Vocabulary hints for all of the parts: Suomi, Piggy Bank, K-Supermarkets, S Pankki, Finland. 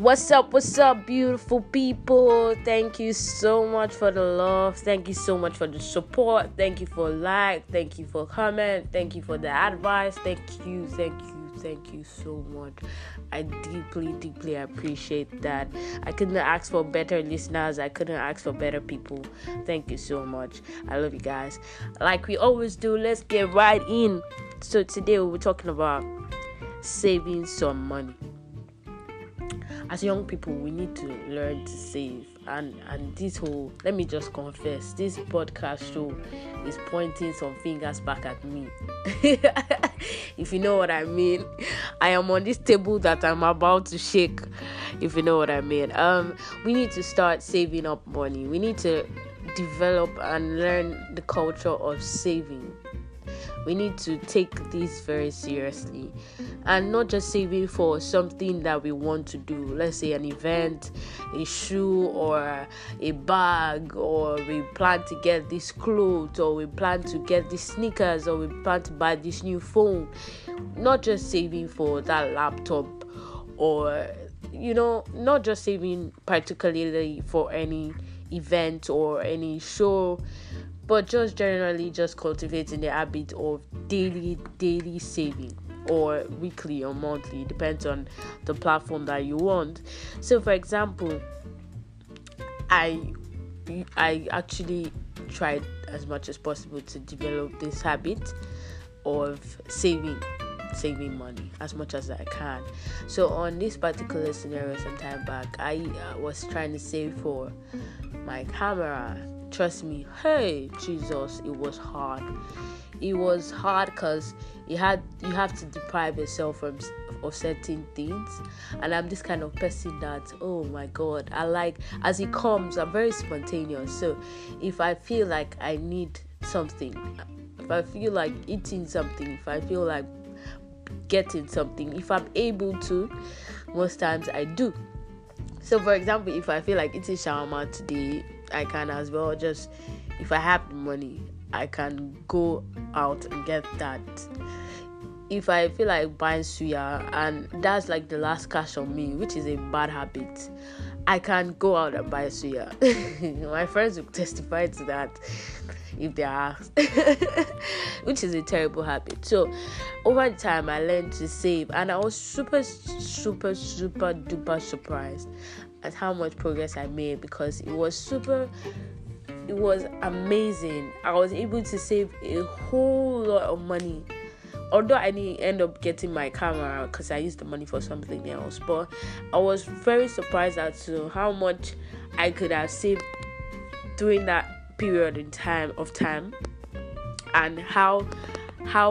What's up, beautiful people? Thank you so much for the love. Thank you so much for the support. Thank you for like. Thank you for comment. Thank you for the advice. Thank you so much. I deeply appreciate that. I couldn't ask for better listeners. I couldn't ask for better people. Thank you so much. I love you guys. Like we always do, let's get right in. So today we'll be talking about saving some money. As young people, we need to learn to save, and this whole, let me just confess, this podcast show is pointing some fingers back at me. If you know what I mean, I am on this table that I'm about to shake, if you know what I mean. We need to start saving up money. We need to develop and learn the culture of saving. We need to take this very seriously, and not just saving for something that we want to do. Let's say an event, a shoe or a bag, or we plan to get this clothes, or we plan to get these sneakers, or we plan to buy this new phone. Not just saving for that laptop, or, you know, not just saving particularly for any event or any show, but just generally just cultivating the habit of daily saving, or weekly or monthly, depends on the platform that you want. So for example, I actually tried as much as possible to develop this habit of saving money as much as I can. So on this particular scenario, some time back, I was trying to save for my camera. Trust me, hey Jesus, it was hard, because you have to deprive yourself of certain things. And I'm this kind of person that, oh my God, I like, as it comes, I'm very spontaneous. So if I feel like I need something, if I feel like eating something, if I feel like getting something, if I'm able to, most times I do. So for example, if I feel like eating shawarma today, I can as well just, if I have the money, I can go out and get that. If I feel like buying suya, and that's like the last cash on me, which is a bad habit, I can go out and buy suya. My friends will testify to that if they are asked, which is a terrible habit. So over the time, I learned to save, and I was super duper surprised at how much progress I made, because it was amazing. I was able to save a whole lot of money, although I didn't end up getting my camera because I used the money for something else. But I was very surprised as to how much I could have saved during that period in time, and how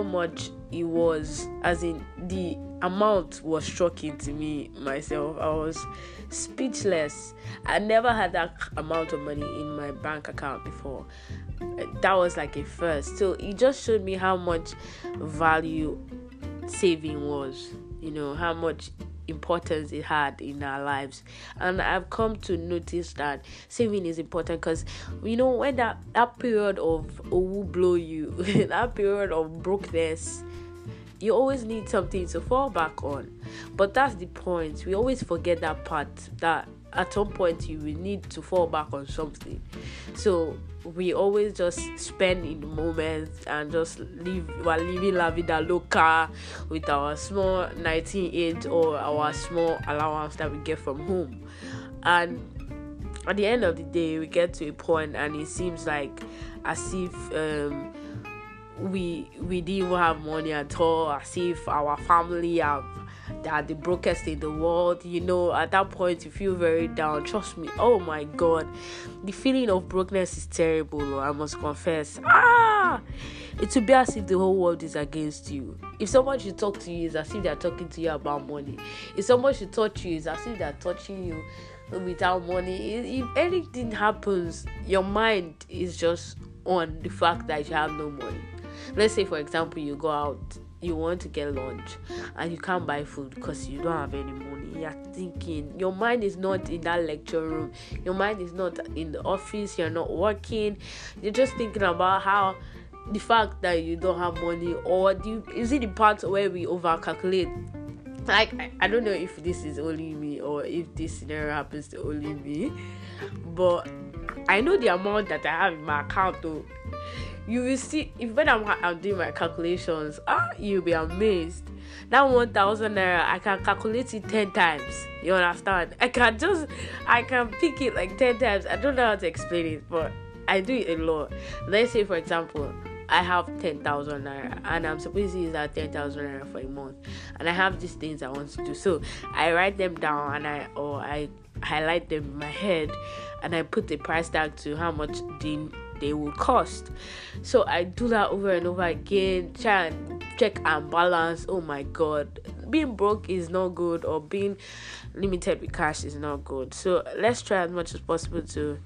much it was, as in the amount was shocking to me myself. I was speechless. I never had that amount of money in my bank account before. That was like a first. So it just showed me how much value saving was, you know, how much importance it had in our lives. And I've come to notice that saving is important, because, you know, when that period of will blow you, that period of brokenness, you always need something to fall back on. But that's the point, we always forget that part, that at some point you will need to fall back on something. So we always just spend in the moment and just live, we're living la vida loca with our small 19.8 or our small allowance that we get from home. And at the end of the day, we get to a point and it seems like as if we didn't have money at all, as if our family are the brokest in the world. You know, at that point you feel very down. Trust me, oh my God, the feeling of brokenness is terrible, I must confess. It would be as if the whole world is against you. If someone should talk to you, it's as if they're talking to you about money. If someone should touch you, it's as if they're touching you without money. If anything happens, your mind is just on the fact that you have no money. Let's say for example, you go out, you want to get lunch and you can't buy food because you don't have any money. You're thinking, your mind is not in that lecture room, your mind is not in the office, you're not working, you're just thinking about how the fact that you don't have money, or is it the part where we overcalculate Like, I don't know if this is only me or if this scenario happens to only me, but I know the amount that I have in my account though. You will see, if when I'm doing my calculations, you'll be amazed. That 1,000 naira, I can calculate it 10 times. You understand? I can pick it like 10 times. I don't know how to explain it, but I do it a lot. Let's say, for example, I have 10,000 naira and I'm supposed to use that 10,000 naira for a month. And I have these things I want to do. So I write them down and I highlight them in my head and I put the price tag to how much they will cost. So I do that over and over again, try and check and balance. Oh my god, being broke is not good, or being limited with cash is not good. So let's try as much as possible to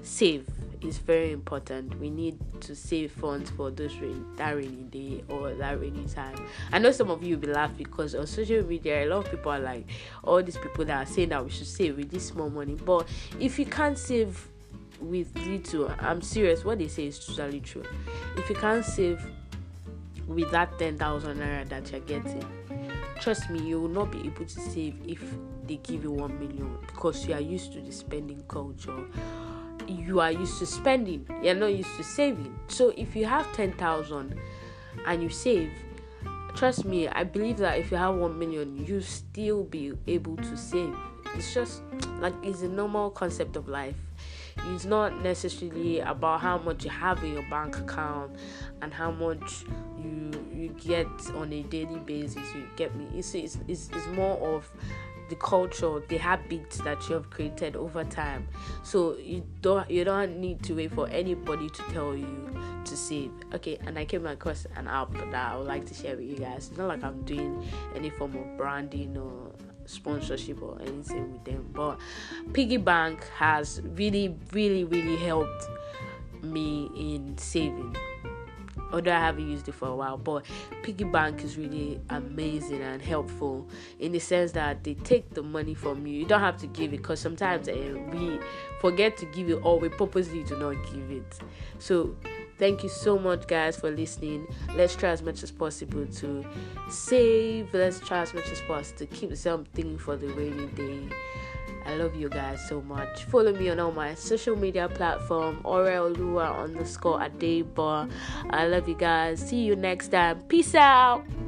save. It's very important. We need to save funds for that rainy day or that rainy time. I know some of you will be laughing because on social media, a lot of people are like, all these people that are saying that we should save with this small money. But if you can't save with little, I'm serious, what they say is totally true. If you can't save with that 10,000 naira that you're getting, trust me, you will not be able to save if they give you 1 million, because you are used to the spending culture. You are used to spending, you're not used to saving. So if you have 10,000 and you save, trust me, I believe that if you have 1 million, you still be able to save. It's just like, it's a normal concept of life. It's not necessarily about how much you have in your bank account and how much you get on a daily basis. You get me? It's more of the culture, the habits that you have created over time. So you don't need to wait for anybody to tell you to save. Okay, and I came across an app that I would like to share with you guys. It's not like I'm doing any form of branding or sponsorship or anything with them, but Piggy Bank has really, really, really helped me in saving. Although I haven't used it for a while, but Piggy Bank is really amazing and helpful in the sense that they take the money from you. You don't have to give it, because sometimes we forget to give it, or we purposely do not give it. So thank you so much, guys, for listening. Let's try as much as possible to save. Let's try as much as possible to keep something for the rainy day. I love you guys so much. Follow me on all my social media platform, Oreoluwa_Adeba. I love you guys. See you next time. Peace out.